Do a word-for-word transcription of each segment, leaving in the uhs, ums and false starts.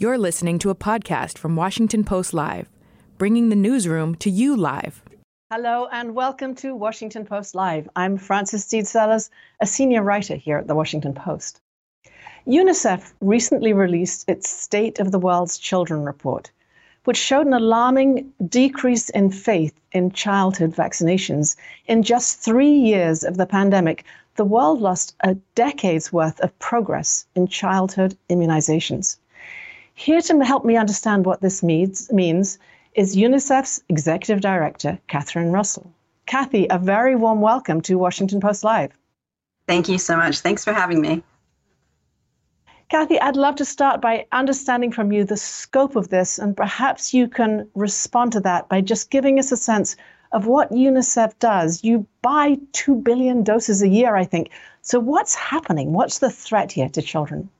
You're listening to a podcast from Washington Post Live, bringing the newsroom to you live. Hello and welcome to Washington Post Live. I'm Frances Stead Sellers, a senior writer here at the Washington Post. UNICEF recently released its State of the World's Children report, which showed an alarming decrease in faith in childhood vaccinations. In just three years of the pandemic, the world lost a decade's worth of progress in childhood immunizations. Here to help me understand what this means, means is UNICEF's Executive Director, Catherine Russell. Kathy, a very warm welcome to Washington Post Live. Thank you so much. Thanks for having me. Kathy, I'd love to start by understanding from you the scope of this, and perhaps you can respond to that by just giving us a sense of what UNICEF does. You buy two billion doses a year, I think. So what's happening? What's the threat here to children?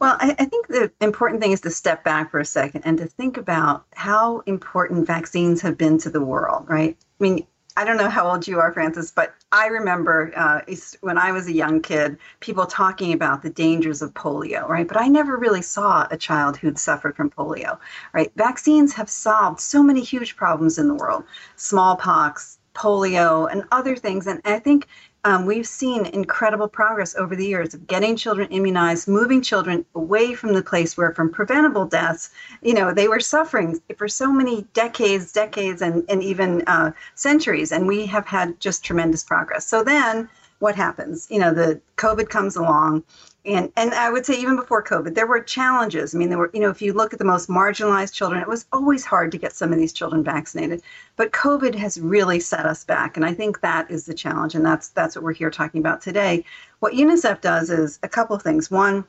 Well, I, I think the important thing is to step back for a second and to think about how important vaccines have been to the world, right? I mean, I don't know how old you are, Frances, but I remember uh, when I was a young kid, people talking about the dangers of polio, right? But I never really saw a child who'd suffered from polio, right? Vaccines have solved so many huge problems in the world, smallpox, polio, and other things. And I think um, we've seen incredible progress over the years of getting children immunized, moving children away from the place where from preventable deaths, you know, they were suffering for so many decades, decades, and, and even uh, centuries. And we have had just tremendous progress. So then what happens? You know, the COVID comes along. And and I would say even before COVID, there were challenges. I mean, there were, you know, if you look at the most marginalized children, it was always hard to get some of these children vaccinated. But COVID has really set us back. And I think that is the challenge. And that's that's what we're here talking about today. What UNICEF does is a couple of things. One,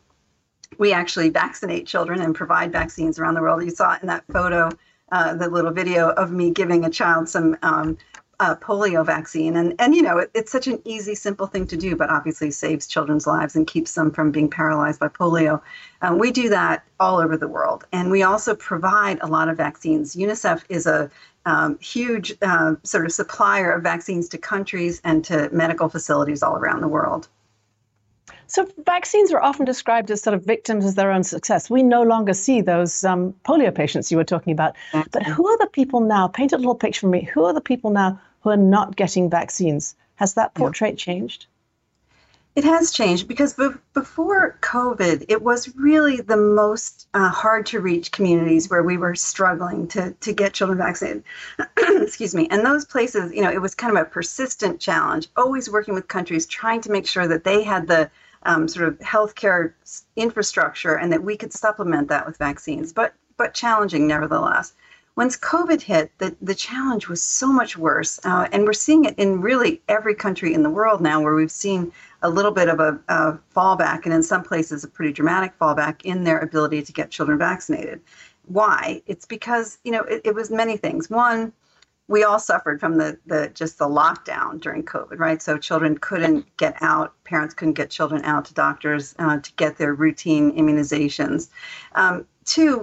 we actually vaccinate children and provide vaccines around the world. You saw it in that photo, uh, the little video of me giving a child some um Uh, polio vaccine. And, and you know, it, it's such an easy, simple thing to do, but obviously saves children's lives and keeps them from being paralyzed by polio. Um, we do that all over the world. And we also provide a lot of vaccines. UNICEF is a um, huge uh, sort of supplier of vaccines to countries and to medical facilities all around the world. So vaccines are often described as sort of victims of their own success. We no longer see those um, polio patients you were talking about. But who are the people now? Paint a little picture for me. Who are the people now who are not getting vaccines? Has that portrait yeah. changed? It has changed because be- before COVID, it was really the most uh, hard to reach communities where we were struggling to, to get children vaccinated. Excuse me. And those places, you know, it was kind of a persistent challenge, always working with countries, trying to make sure that they had the um, sort of healthcare infrastructure and that we could supplement that with vaccines, but but challenging nevertheless. Once COVID hit, the, the challenge was so much worse. Uh, and we're seeing it in really every country in the world now, where we've seen a little bit of a, a fallback, and in some places a pretty dramatic fallback in their ability to get children vaccinated. Why? It's because, you know, it, it was many things. One, we all suffered from the, the just the lockdown during COVID, right? So children couldn't get out, parents couldn't get children out to doctors uh, to get their routine immunizations. Um, two,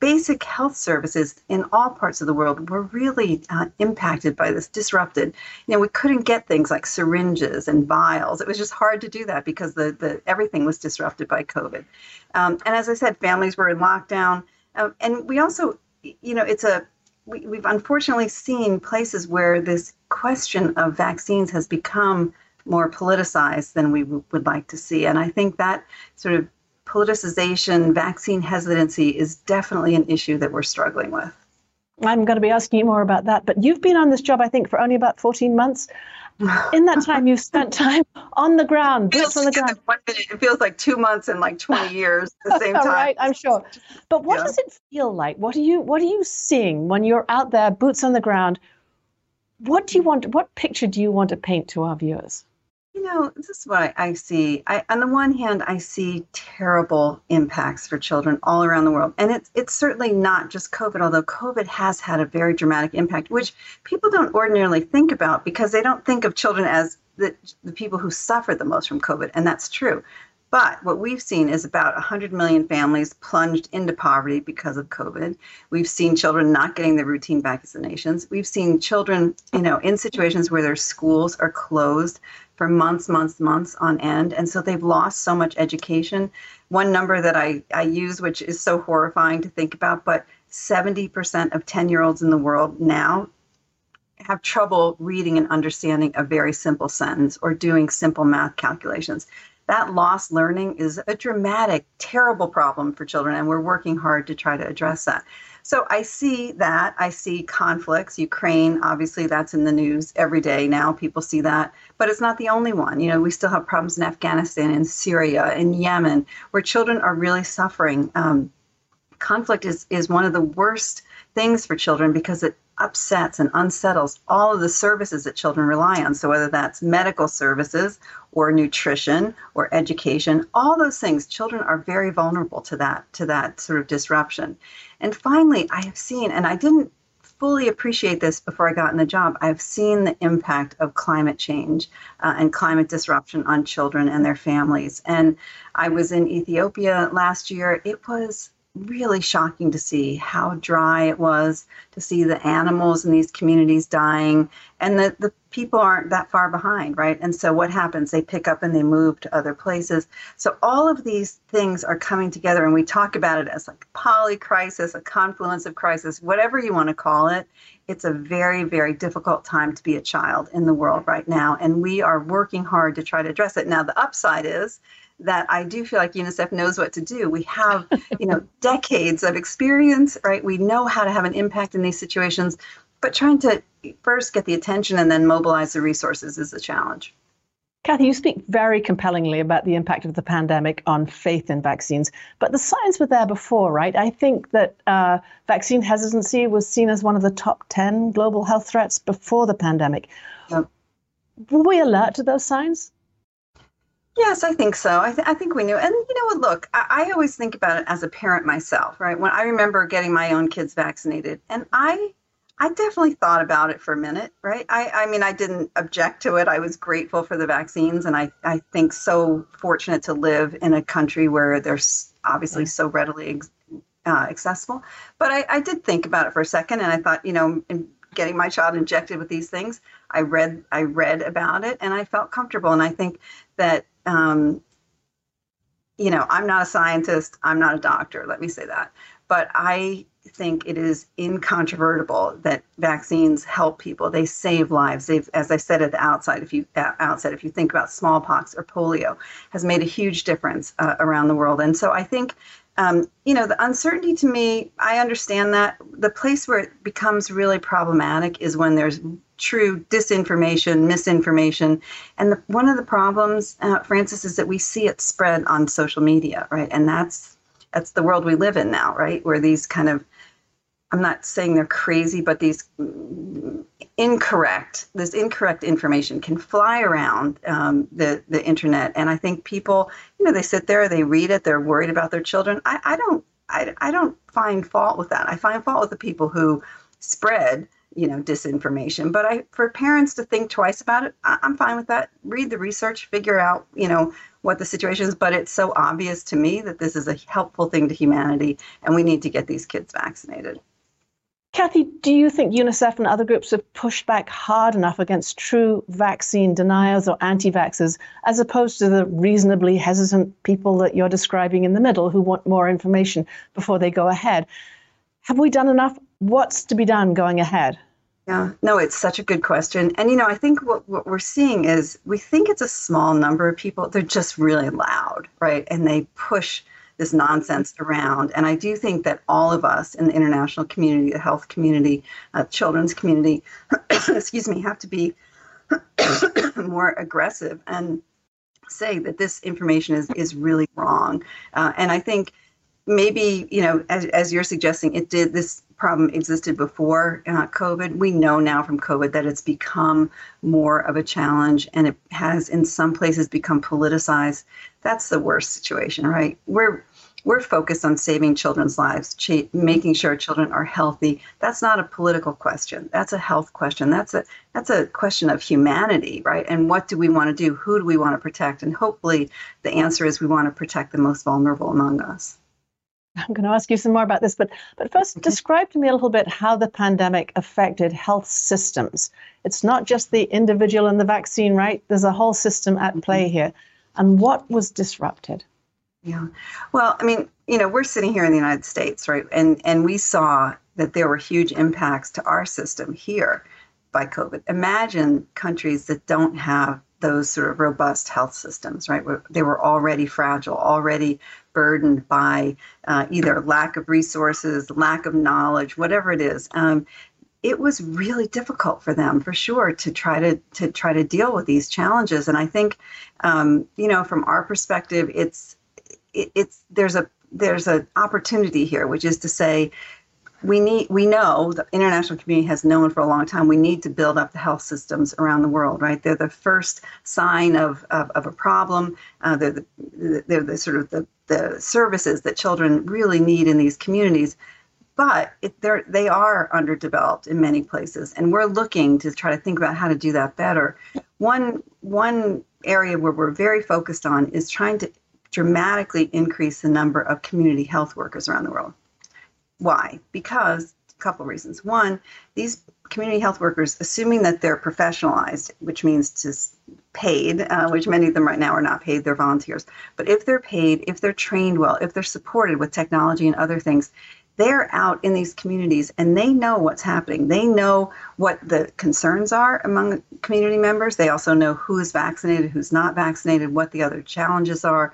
basic health services in all parts of the world were really uh, impacted by this, disrupted. You know, we couldn't get things like syringes and vials. It was just hard to do that because the, the everything was disrupted by COVID. Um, and as I said, families were in lockdown. Um, and we also, you know, it's a we, we've unfortunately seen places where this question of vaccines has become more politicized than we w- would like to see. And I think that sort of politicization, vaccine hesitancy is definitely an issue that we're struggling with. I'm going to be asking you more about that, but you've been on this job, I think, for only about fourteen months. In that time, you've spent time on the ground, boots on the ground. It feels like two months and like twenty years at the same time. Right, I'm sure. But what yeah. does it feel like? What are you, what are you seeing when you're out there, boots on the ground? What do you want? What picture do you want to paint to our viewers? You know, this is what I, I see. I, on the one hand, I see terrible impacts for children all around the world. And it's it's certainly not just COVID, although COVID has had a very dramatic impact, which people don't ordinarily think about because they don't think of children as the, the people who suffer the most from COVID. And that's true. But what we've seen is about one hundred million families plunged into poverty because of COVID. We've seen children not getting the routine vaccinations. We've seen children, you know, in situations where their schools are closed. for months, months, months on end. And so they've lost so much education. One number that I, I use, which is so horrifying to think about, but seventy percent of ten-year-olds in the world now have trouble reading and understanding a very simple sentence or doing simple math calculations. That lost learning is a dramatic, terrible problem for children, and we're working hard to try to address that. So I see that. I see conflicts. Ukraine, obviously, that's in the news every day now. People see that. But it's not the only one. You know, we still have problems in Afghanistan, in Syria, in Yemen, where children are really suffering. Um, conflict is, is one of the worst things for children because it upsets and unsettles all of the services that children rely on. So whether that's medical services or nutrition or education, all those things, children are very vulnerable to that, to that sort of disruption. And finally, I have seen, and I didn't fully appreciate this before I got in the job, I've seen the impact of climate change uh, and climate disruption on children and their families. And I was in Ethiopia last year. It was really shocking to see how dry it was, to see the animals in these communities dying, and that the people aren't that far behind, right? And so what happens? They pick up and they move to other places. So all of these things are coming together, and we talk about it as like polycrisis, a confluence of crisis, whatever you want to call it. It's a very, very difficult time to be a child in the world right now, and we are working hard to try to address it. Now, the upside is that I do feel like UNICEF knows what to do. We have, you know, decades of experience, right? We know how to have an impact in these situations, but trying to first get the attention and then mobilize the resources is a challenge. Kathy, you speak very compellingly about the impact of the pandemic on faith in vaccines, but the signs were there before, right? I think that uh, vaccine hesitancy was seen as one of the top ten global health threats before the pandemic. Yep. Were we alert to those signs? Yes, I think so. I, th I think we knew. And, you know what, look, I, I always think about it as a parent myself, right? When I remember getting my own kids vaccinated, and I I definitely thought about it for a minute, right? I, I mean, I didn't object to it. I was grateful for the vaccines. And I, I think so fortunate to live in a country where they're obviously so readily uh, accessible. But I, I did think about it for a second. And I thought, you know, in getting my child injected with these things, I read, I read about it and I felt comfortable. And I think that Um, you know, I'm not a scientist, I'm not a doctor, let me say that. But I think it is incontrovertible that vaccines help people. They save lives. They've, as I said at the outside, if you, uh, outset, if you think about smallpox or polio, has made a huge difference uh, around the world. And so I think, um, you know, the uncertainty to me, I understand that. The place where it becomes really problematic is when there's true disinformation, misinformation. And the, one of the problems, uh, Frances, is that we see it spread on social media, right? And that's that's the world we live in now, right? Where these kind of, I'm not saying they're crazy, but these incorrect, this incorrect information can fly around um, the, the internet. And I think people, you know, they sit there, they read it, they're worried about their children. I, I don't, I, I don't find fault with that. I find fault with the people who spread you know, disinformation. But I, for parents to think twice about it, I, I'm fine with that. Read the research, figure out, you know, what the situation is. But it's so obvious to me that this is a helpful thing to humanity, and we need to get these kids vaccinated. Kathy, do you think UNICEF and other groups have pushed back hard enough against true vaccine deniers or anti-vaxxers, as opposed to the reasonably hesitant people that you're describing in the middle who want more information before they go ahead? Have we done enough? What's to be done going ahead? Yeah, no, it's such a good question. And, you know, I think what, what we're seeing is we think it's a small number of people. They're just really loud, right? And they push this nonsense around. And I do think that all of us in the international community, the health community, uh, children's community, excuse me, have to be more aggressive and say that this information is, is really wrong. Uh, and I think maybe, you know, as, as you're suggesting, it did this problem existed before uh, COVID. We know now from COVID that it's become more of a challenge, and it has in some places become politicized. That's the worst situation, right? We're we're focused on saving children's lives, ch making sure children are healthy. That's not a political question. That's a health question. That's a that's a question of humanity, right? And what do we want to do? Who do we want to protect? And hopefully the answer is we want to protect the most vulnerable among us. I'm going to ask you some more about this, but but first, okay. Describe to me a little bit how the pandemic affected health systems. It's not just the individual and the vaccine, right? There's a whole system at play here. And what was disrupted? Yeah, well, I mean, you know, we're sitting here in the United States, right? And and we saw that there were huge impacts to our system here by COVID. Imagine countries that don't have those sort of robust health systems, right? They were already fragile, already burdened by uh, either lack of resources, lack of knowledge, whatever it is. Um, it was really difficult for them, for sure, to try to to try to deal with these challenges. And I think, um, you know, from our perspective, it's it, it's there's a there's an opportunity here, which is to say, We need. We know the international community has known for a long time. We need to build up the health systems around the world. Right, they're the first sign of of, of a problem. Uh, they're the they're the sort of the, the services that children really need in these communities. But it, they're they are underdeveloped in many places, and we're looking to try to think about how to do that better. One one area where we're very focused on is trying to dramatically increase the number of community health workers around the world. Why? Because a couple of reasons. One, these community health workers, assuming that they're professionalized, which means just paid, uh, which many of them right now are not paid, they're volunteers. But if they're paid, if they're trained well, if they're supported with technology and other things, they're out in these communities and they know what's happening. They know what the concerns are among community members. They also know who is vaccinated, who's not vaccinated, what the other challenges are.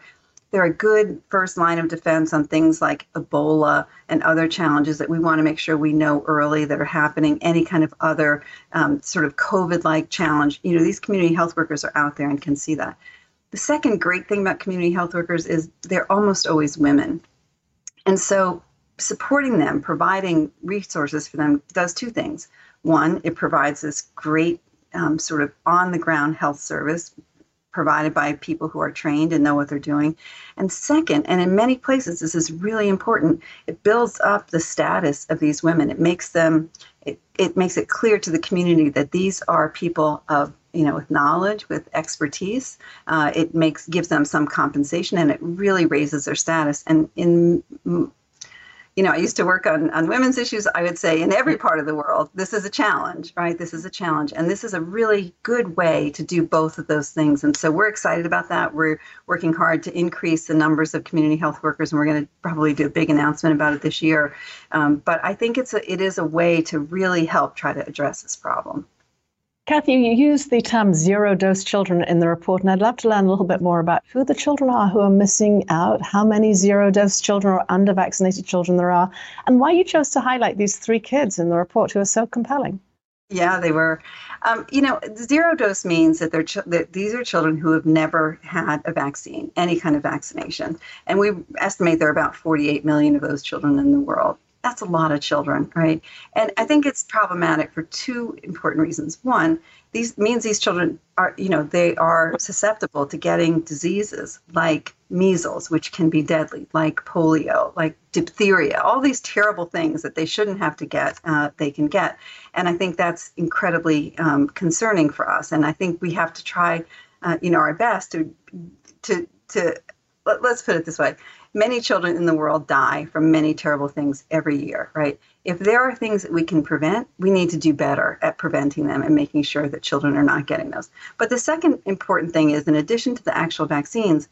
They're a good first line of defense on things like Ebola and other challenges that we want to make sure we know early that are happening, any kind of other um, sort of COVID-like challenge. You know, these community health workers are out there and can see that. The second great thing about community health workers is they're almost always women. And so supporting them, providing resources for them does two things. One, it provides this great um, sort of on-the-ground health service provided by people who are trained and know what they're doing. And second, and in many places, this is really important, it builds up the status of these women. It makes them, it, it makes it clear to the community that these are people of, you know, with knowledge, with expertise. Uh, it makes, gives them some compensation, and it really raises their status. And in, you know, I used to work on, on women's issues, I would say, in every part of the world, this is a challenge, right? This is a challenge. And this is a really good way to do both of those things. And so we're excited about that. We're working hard to increase the numbers of community health workers, and we're going to probably do a big announcement about it this year. Um, but I think it's a, it is a way to really help try to address this problem. Kathy, you used the term zero-dose children in the report, and I'd love to learn a little bit more about who the children are who are missing out, how many zero-dose children or under-vaccinated children there are, and why you chose to highlight these three kids in the report who are so compelling. Yeah, they were. Um, you know, zero-dose means that, they're ch that these are children who have never had a vaccine, any kind of vaccination, and we estimate there are about forty-eight million of those children in the world. That's a lot of children, right? And I think it's problematic for two important reasons. One, these means these children are, you know, they are susceptible to getting diseases like measles, which can be deadly, like polio, like diphtheria, all these terrible things that they shouldn't have to get, uh, they can get. And I think that's incredibly um, concerning for us. And I think we have to try, uh, you know, our best to, to, to let, let's put it this way. Many children in the world die from many terrible things every year, right? If there are things that we can prevent, we need to do better at preventing them and making sure that children are not getting those. But the second important thing is, in addition to the actual vaccines,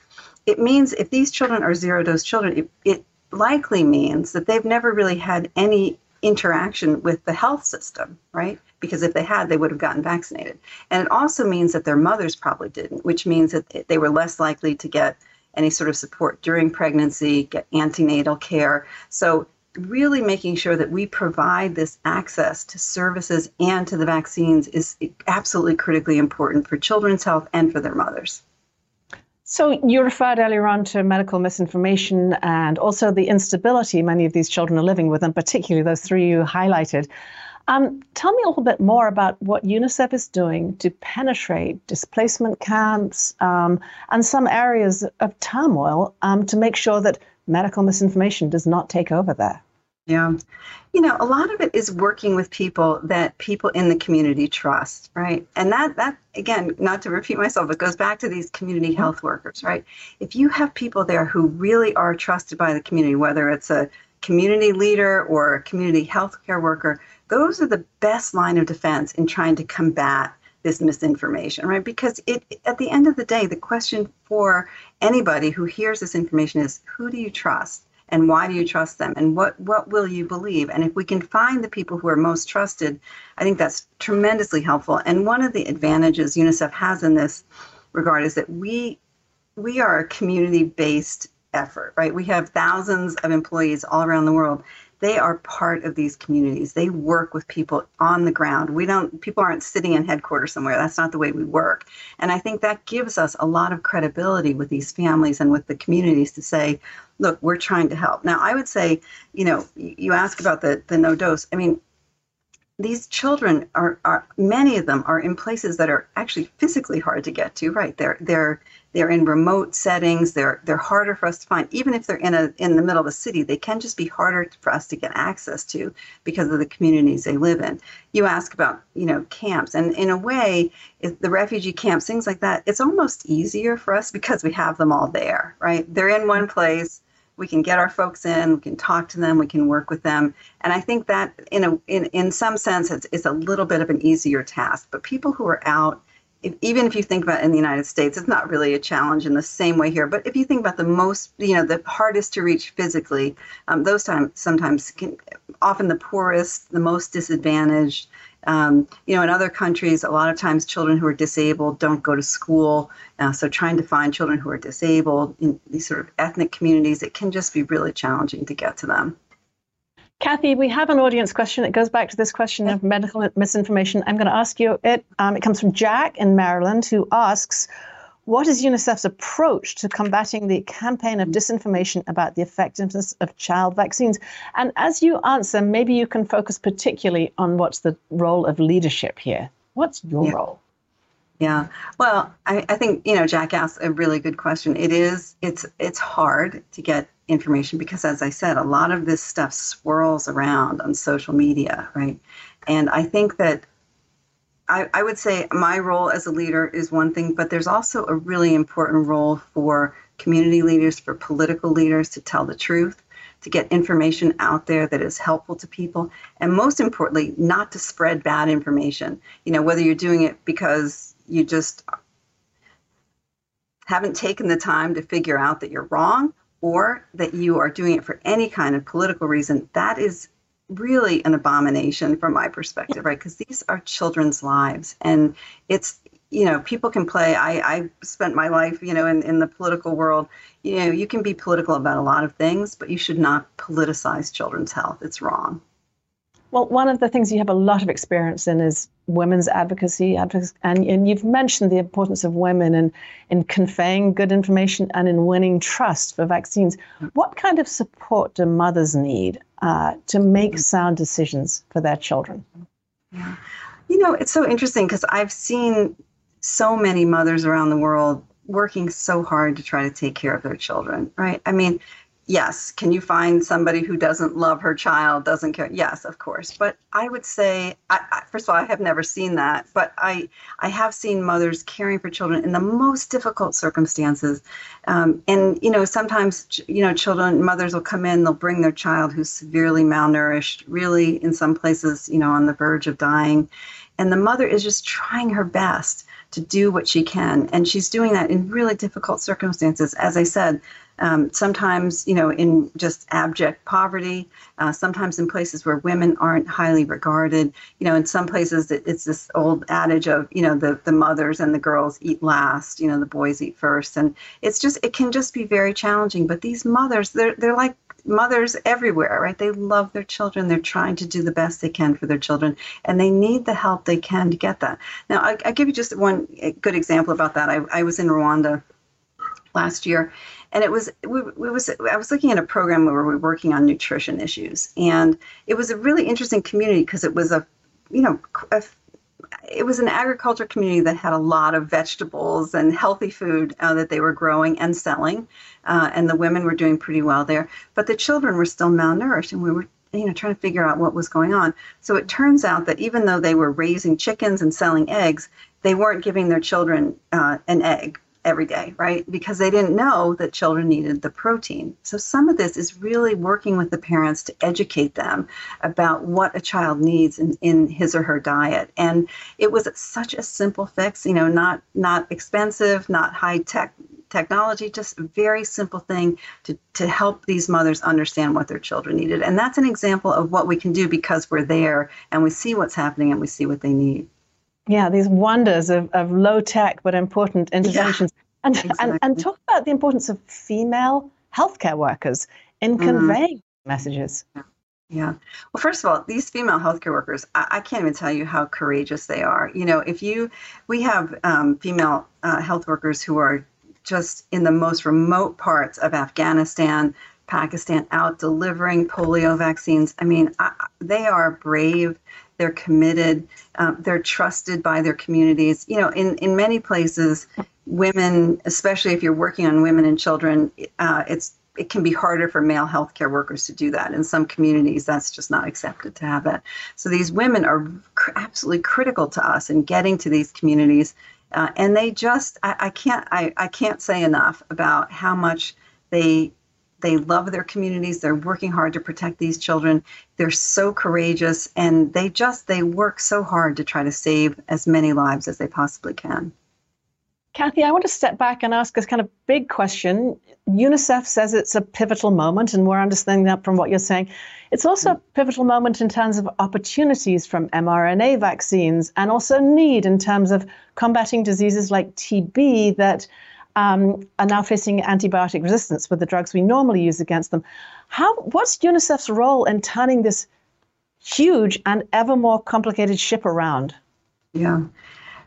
it means if these children are zero-dose children, it, it likely means that they've never really had any interaction with the health system, right? Because if they had, they would have gotten vaccinated. And it also means that their mothers probably didn't, which means that they were less likely to get any sort of support during pregnancy, get antenatal care. So really making sure that we provide this access to services and to the vaccines is absolutely critically important for children's health and for their mothers. So you referred earlier on to medical misinformation and also the instability many of these children are living with, and particularly those three you highlighted. Um, tell me a little bit more about what UNICEF is doing to penetrate displacement camps um, and some areas of turmoil um, to make sure that medical misinformation does not take over there. Yeah. You know, a lot of it is working with people that people in the community trust, right? And that, that again, not to repeat myself, it goes back to these community health workers, right? If you have people there who really are trusted by the community, whether it's a community leader or a community health care worker, those are the best line of defense in trying to combat this misinformation, right? Because it, at the end of the day, the question for anybody who hears this information is, who do you trust? And why do you trust them? And what, what will you believe? And if we can find the people who are most trusted, I think that's tremendously helpful. And one of the advantages UNICEF has in this regard is that we, we are a community-based effort, right? We have thousands of employees all around the world. They are part of these communities. They work with people on the ground. We don't, people aren't sitting in headquarters somewhere. That's not the way we work. And I think that gives us a lot of credibility with these families and with the communities to say, look, we're trying to help. Now, I would say, you know, you ask about the, the no dose. I mean, these children are, are, many of them are in places that are actually physically hard to get to, right? They're, they're, they're in remote settings. They're, they're harder for us to find. Even if they're in a, in the middle of a city, they can just be harder for us to get access to because of the communities they live in. You ask about, you know, camps, and in a way, if the refugee camps, things like that, it's almost easier for us because we have them all there, right? They're in one place. We can get our folks in, we can talk to them, we can work with them. And I think that in a in, in some sense, it's, it's a little bit of an easier task. But people who are out, if, even if you think about in the United States, it's not really a challenge in the same way here. But if you think about the most, you know, the hardest to reach physically, um, those times sometimes can, often the poorest, the most disadvantaged. Um, you know, in other countries, a lot of times children who are disabled don't go to school. Uh, so trying to find children who are disabled in these sort of ethnic communities, it can just be really challenging to get to them. Kathy, we have an audience question. It goes back to this question of medical misinformation. I'm going to ask you it. Um, it comes from Jack in Maryland, who asks, what is UNICEF's approach to combating the campaign of disinformation about the effectiveness of child vaccines? And as you answer, maybe you can focus particularly on what's the role of leadership here. What's your yeah. role? Yeah, well, I, I think, you know, Jack asked a really good question. It is, it's, it's hard to get information because, as I said, a lot of this stuff swirls around on social media, right? And I think that I, I would say my role as a leader is one thing, but there's also a really important role for community leaders, for political leaders to tell the truth, to get information out there that is helpful to people, and most importantly, not to spread bad information. You know, whether you're doing it because you just haven't taken the time to figure out that you're wrong, or that you are doing it for any kind of political reason, that is really an abomination from my perspective, right? Because these are children's lives. And it's, you know, people can play, I, I spent my life, you know, in, in the political world, you know, you can be political about a lot of things, but you should not politicize children's health. It's wrong. Well, one of the things you have a lot of experience in is women's advocacy, advocacy and, and you've mentioned the importance of women in, in conveying good information and in winning trust for vaccines. What kind of support do mothers need uh, to make sound decisions for their children? Yeah. You know, it's so interesting because I've seen so many mothers around the world working so hard to try to take care of their children, right? I mean, yes. Can you find somebody who doesn't love her child, doesn't care? Yes, of course. But I would say, I, I, first of all, I have never seen that. But I, I have seen mothers caring for children in the most difficult circumstances. Um, and, you know, sometimes, you know, children, mothers will come in, they'll bring their child who's severely malnourished, really in some places, you know, on the verge of dying. And the mother is just trying her best to do what she can. And she's doing that in really difficult circumstances. As I said, um, sometimes, you know, in just abject poverty, uh, sometimes in places where women aren't highly regarded. You know, in some places, it's this old adage of, you know, the, the mothers and the girls eat last, you know, the boys eat first. And it's just, it can just be very challenging. But these mothers, they're, they're like mothers everywhere, right? They love their children. They're trying to do the best they can for their children, and they need the help they can to get that. Now, I, I give you just one good example about that. I, I was in Rwanda last year, and it was we, we was I was looking at a program where we were working on nutrition issues, and it was a really interesting community because it was a, you know, a it was an agriculture community that had a lot of vegetables and healthy food uh, that they were growing and selling. Uh, and the women were doing pretty well there. But the children were still malnourished. And we were you know, trying to figure out what was going on. So it turns out that even though they were raising chickens and selling eggs, they weren't giving their children uh, an egg every day, right? Because they didn't know that children needed the protein. So some of this is really working with the parents to educate them about what a child needs in, in his or her diet. And it was such a simple fix, you know, not not expensive, not high tech technology, just a very simple thing to, to help these mothers understand what their children needed. And that's an example of what we can do because we're there and we see what's happening and we see what they need. Yeah, these wonders of, of low tech but important interventions. Yeah, and, exactly. and and talk about the importance of female healthcare workers in conveying mm-hmm. messages. Yeah. Yeah. Well, first of all, these female healthcare workers, I, I can't even tell you how courageous they are. You know, if you, we have um, female uh, health workers who are just in the most remote parts of Afghanistan, Pakistan, out delivering polio vaccines. I mean, I, they are brave. They're committed, uh, they're trusted by their communities. You know, in, in many places, women, especially if you're working on women and children, uh, it's it can be harder for male healthcare workers to do that. In some communities, that's just not accepted to have that. So these women are cr- absolutely critical to us in getting to these communities. Uh, and they just, I, I can't, I, I can't say enough about how much they They love their communities. They're working hard to protect these children. They're so courageous, and they just, they work so hard to try to save as many lives as they possibly can. Kathy, I want to step back and ask this kind of big question. UNICEF says it's a pivotal moment, and we're understanding that from what you're saying. It's also mm-hmm. a pivotal moment in terms of opportunities from mRNA vaccines and also need in terms of combating diseases like T B that Um, are now facing antibiotic resistance with the drugs we normally use against them. How? What's UNICEF's role in turning this huge and ever more complicated ship around? Yeah,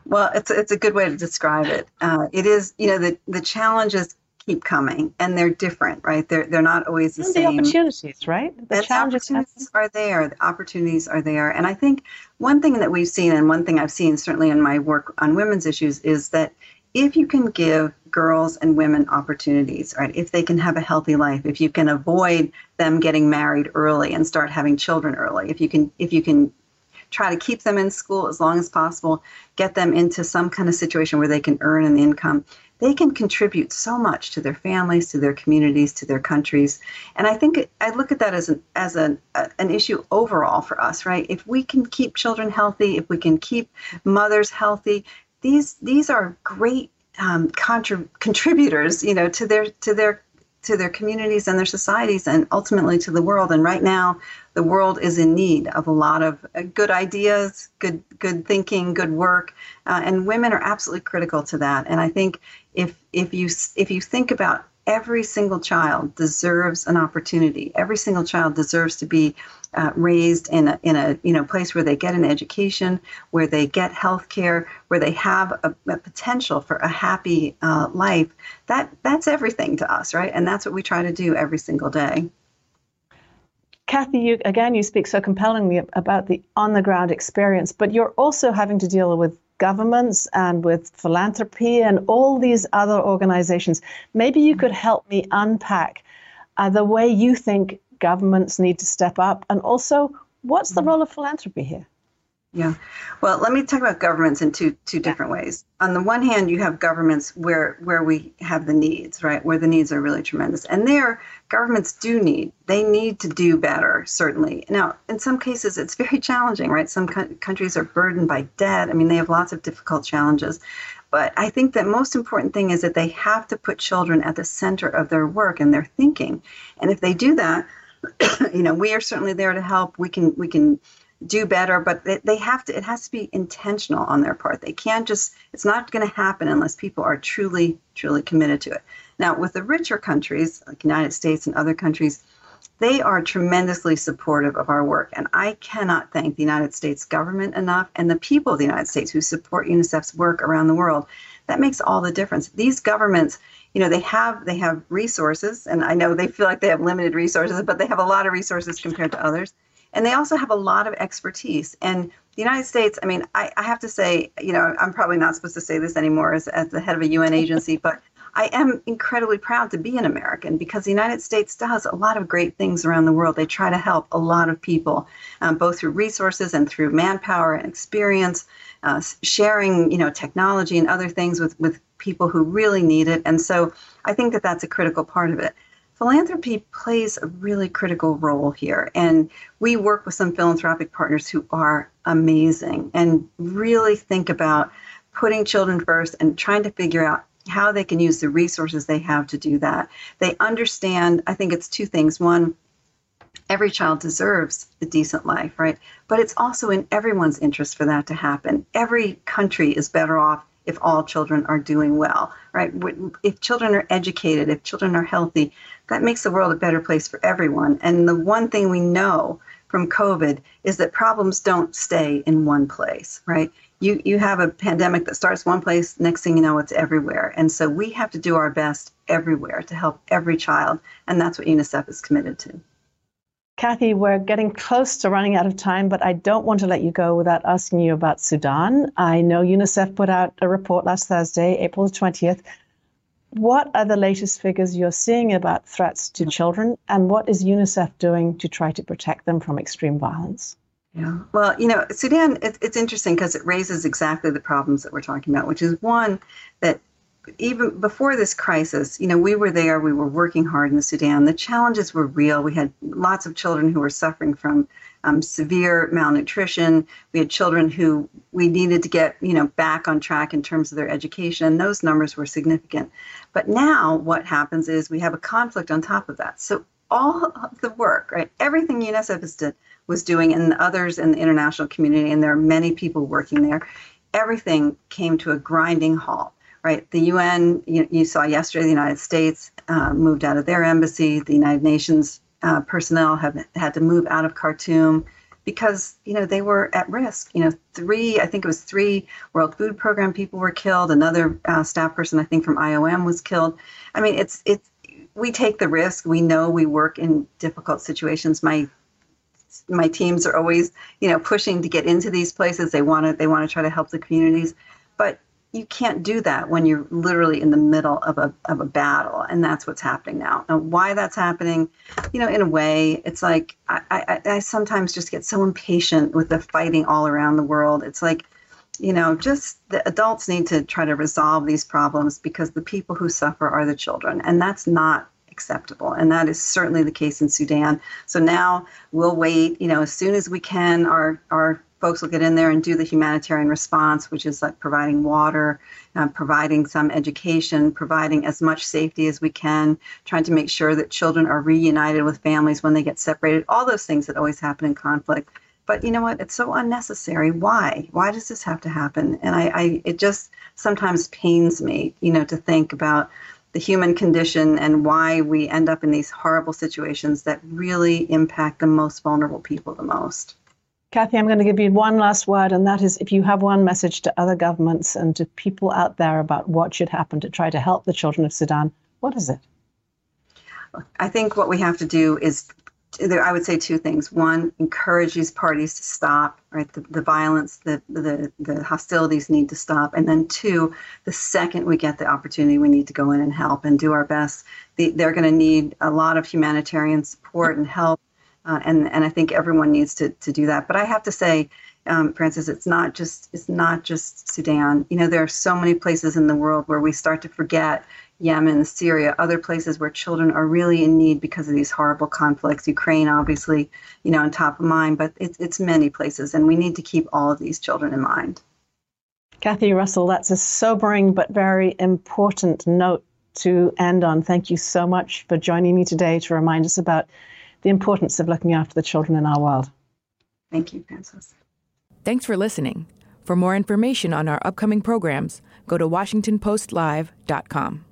well, it's it's a good way to describe it. Uh, it is, you know, the, the challenges keep coming, and they're different, right? They're they're not always the and same. The opportunities, right? The That's challenges opportunities are there. The opportunities are there, and I think one thing that we've seen, and one thing I've seen certainly in my work on women's issues, is that if you can give girls and women opportunities, right? If they can have a healthy life, if you can avoid them getting married early and start having children early, if you can, if you can try to keep them in school as long as possible, get them into some kind of situation where they can earn an income, they can contribute so much to their families, to their communities, to their countries. And I think I look at that as an, as an, a, an issue overall for us, right? If we can keep children healthy, if we can keep mothers healthy, these these are great um, contrib- contributors, you know, to their to their to their communities and their societies, and ultimately to the world. And right now, the world is in need of a lot of uh, good ideas, good good thinking, good work, uh, and women are absolutely critical to that. And I think if if you if you think about every single child deserves an opportunity. Every single child deserves to be uh, raised in a, in a you know place where they get an education, where they get health care, where they have a, a potential for a happy uh, life. That that's everything to us, right? And that's what we try to do every single day. Kathy, you, again, you speak so compellingly about the on-the-ground experience, but you're also having to deal with governments and with philanthropy and all these other organizations. Maybe you could help me unpack uh, the way you think governments need to step up, and also what's the role of philanthropy here? Yeah, well, let me talk about governments in two two different ways. On the one hand, you have governments where where we have the needs, right, where the needs are really tremendous, and there governments do need they need to do better, certainly. Now, in some cases, it's very challenging, right? Some co- countries are burdened by debt. I mean, they have lots of difficult challenges. But I think the most important thing is that they have to put children at the center of their work and their thinking. And if they do that, you know, we are certainly there to help. We can we can do better, but they have to, it has to be intentional on their part. They can't just, it's not going to happen unless people are truly, truly committed to it. Now, with the richer countries, like the United States and other countries, they are tremendously supportive of our work. And I cannot thank the United States government enough and the people of the United States who support UNICEF's work around the world. That makes all the difference. These governments, you know, they have they have resources, and I know they feel like they have limited resources, but they have a lot of resources compared to others. And they also have a lot of expertise. And the United States, I mean, I, I have to say, you know, I'm probably not supposed to say this anymore as, as the head of a U N agency, but I am incredibly proud to be an American because the United States does a lot of great things around the world. They try to help a lot of people, um, both through resources and through manpower and experience, uh, sharing, you know, technology and other things with, with people who really need it. And so I think that that's a critical part of it. Philanthropy plays a really critical role here, and we work with some philanthropic partners who are amazing and really think about putting children first and trying to figure out how they can use the resources they have to do that. They understand, I think it's two things. One, every child deserves a decent life, right? But it's also in everyone's interest for that to happen. Every country is better off if all children are doing well, right? If children are educated, if children are healthy, that makes the world a better place for everyone. And the one thing we know from COVID is that problems don't stay in one place, right? You you have a pandemic that starts one place, next thing you know, it's everywhere. And so we have to do our best everywhere to help every child. And that's what UNICEF is committed to. Kathy, we're getting close to running out of time, but I don't want to let you go without asking you about Sudan. I know UNICEF put out a report last Thursday, April twentieth. What are the latest figures you're seeing about threats to children, and what is UNICEF doing to try to protect them from extreme violence? Yeah, well, you know, Sudan, it, it's interesting because it raises exactly the problems that we're talking about, which is one that even before this crisis, you know, we were there, we were working hard in the Sudan. The challenges were real. We had lots of children who were suffering from um, severe malnutrition. We had children who we needed to get, you know, back on track in terms of their education. And those numbers were significant. But now what happens is we have a conflict on top of that. So all of the work, right, everything UNICEF has did, was doing and others in the international community, and there are many people working there, everything came to a grinding halt. Right. The U N, you, you saw yesterday, the United States uh, moved out of their embassy. The United Nations uh, personnel have had to move out of Khartoum because, you know, they were at risk. You know, three, I think it was three World Food Program people were killed. Another uh, staff person, I think, from I O M was killed. I mean, it's it's we take the risk. We know we work in difficult situations. My my teams are always, you know, pushing to get into these places. They want to they want to try to help the communities. But you can't do that when you're literally in the middle of a of a battle, and that's what's happening now. Now, why that's happening, you know, in a way, it's like I, I, I sometimes just get so impatient with the fighting all around the world. It's like, you know, just the adults need to try to resolve these problems because the people who suffer are the children, and that's not acceptable. And that is certainly the case in Sudan. So now we'll wait, you know, as soon as we can, our our folks will get in there and do the humanitarian response, which is like providing water, uh, providing some education, providing as much safety as we can, trying to make sure that children are reunited with families when they get separated, all those things that always happen in conflict. But you know what? It's so unnecessary. Why? Why does this have to happen? And I, I it just sometimes pains me, you know, to think about the human condition and why we end up in these horrible situations that really impact the most vulnerable people the most. Kathy, I'm going to give you one last word, and that is if you have one message to other governments and to people out there about what should happen to try to help the children of Sudan, what is it? I think what we have to do is, I would say two things. One, encourage these parties to stop, right? The, the violence, the, the, the hostilities need to stop. And then two, the second we get the opportunity, we need to go in and help and do our best. The, they're going to need a lot of humanitarian support and help. Uh, and, and I think everyone needs to, to do that. But I have to say, um, Frances, it's not just it's not just Sudan. You know, there are so many places in the world where we start to forget Yemen, Syria, other places where children are really in need because of these horrible conflicts. Ukraine, obviously, you know, on top of mind, but it's, it's many places. And we need to keep all of these children in mind. Kathy Russell, that's a sobering but very important note to end on. Thank you so much for joining me today to remind us about the importance of looking after the children in our world. Thank you, Frances. Thanks for listening. For more information on our upcoming programs, go to Washington Post Live dot com.